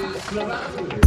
Slovakia.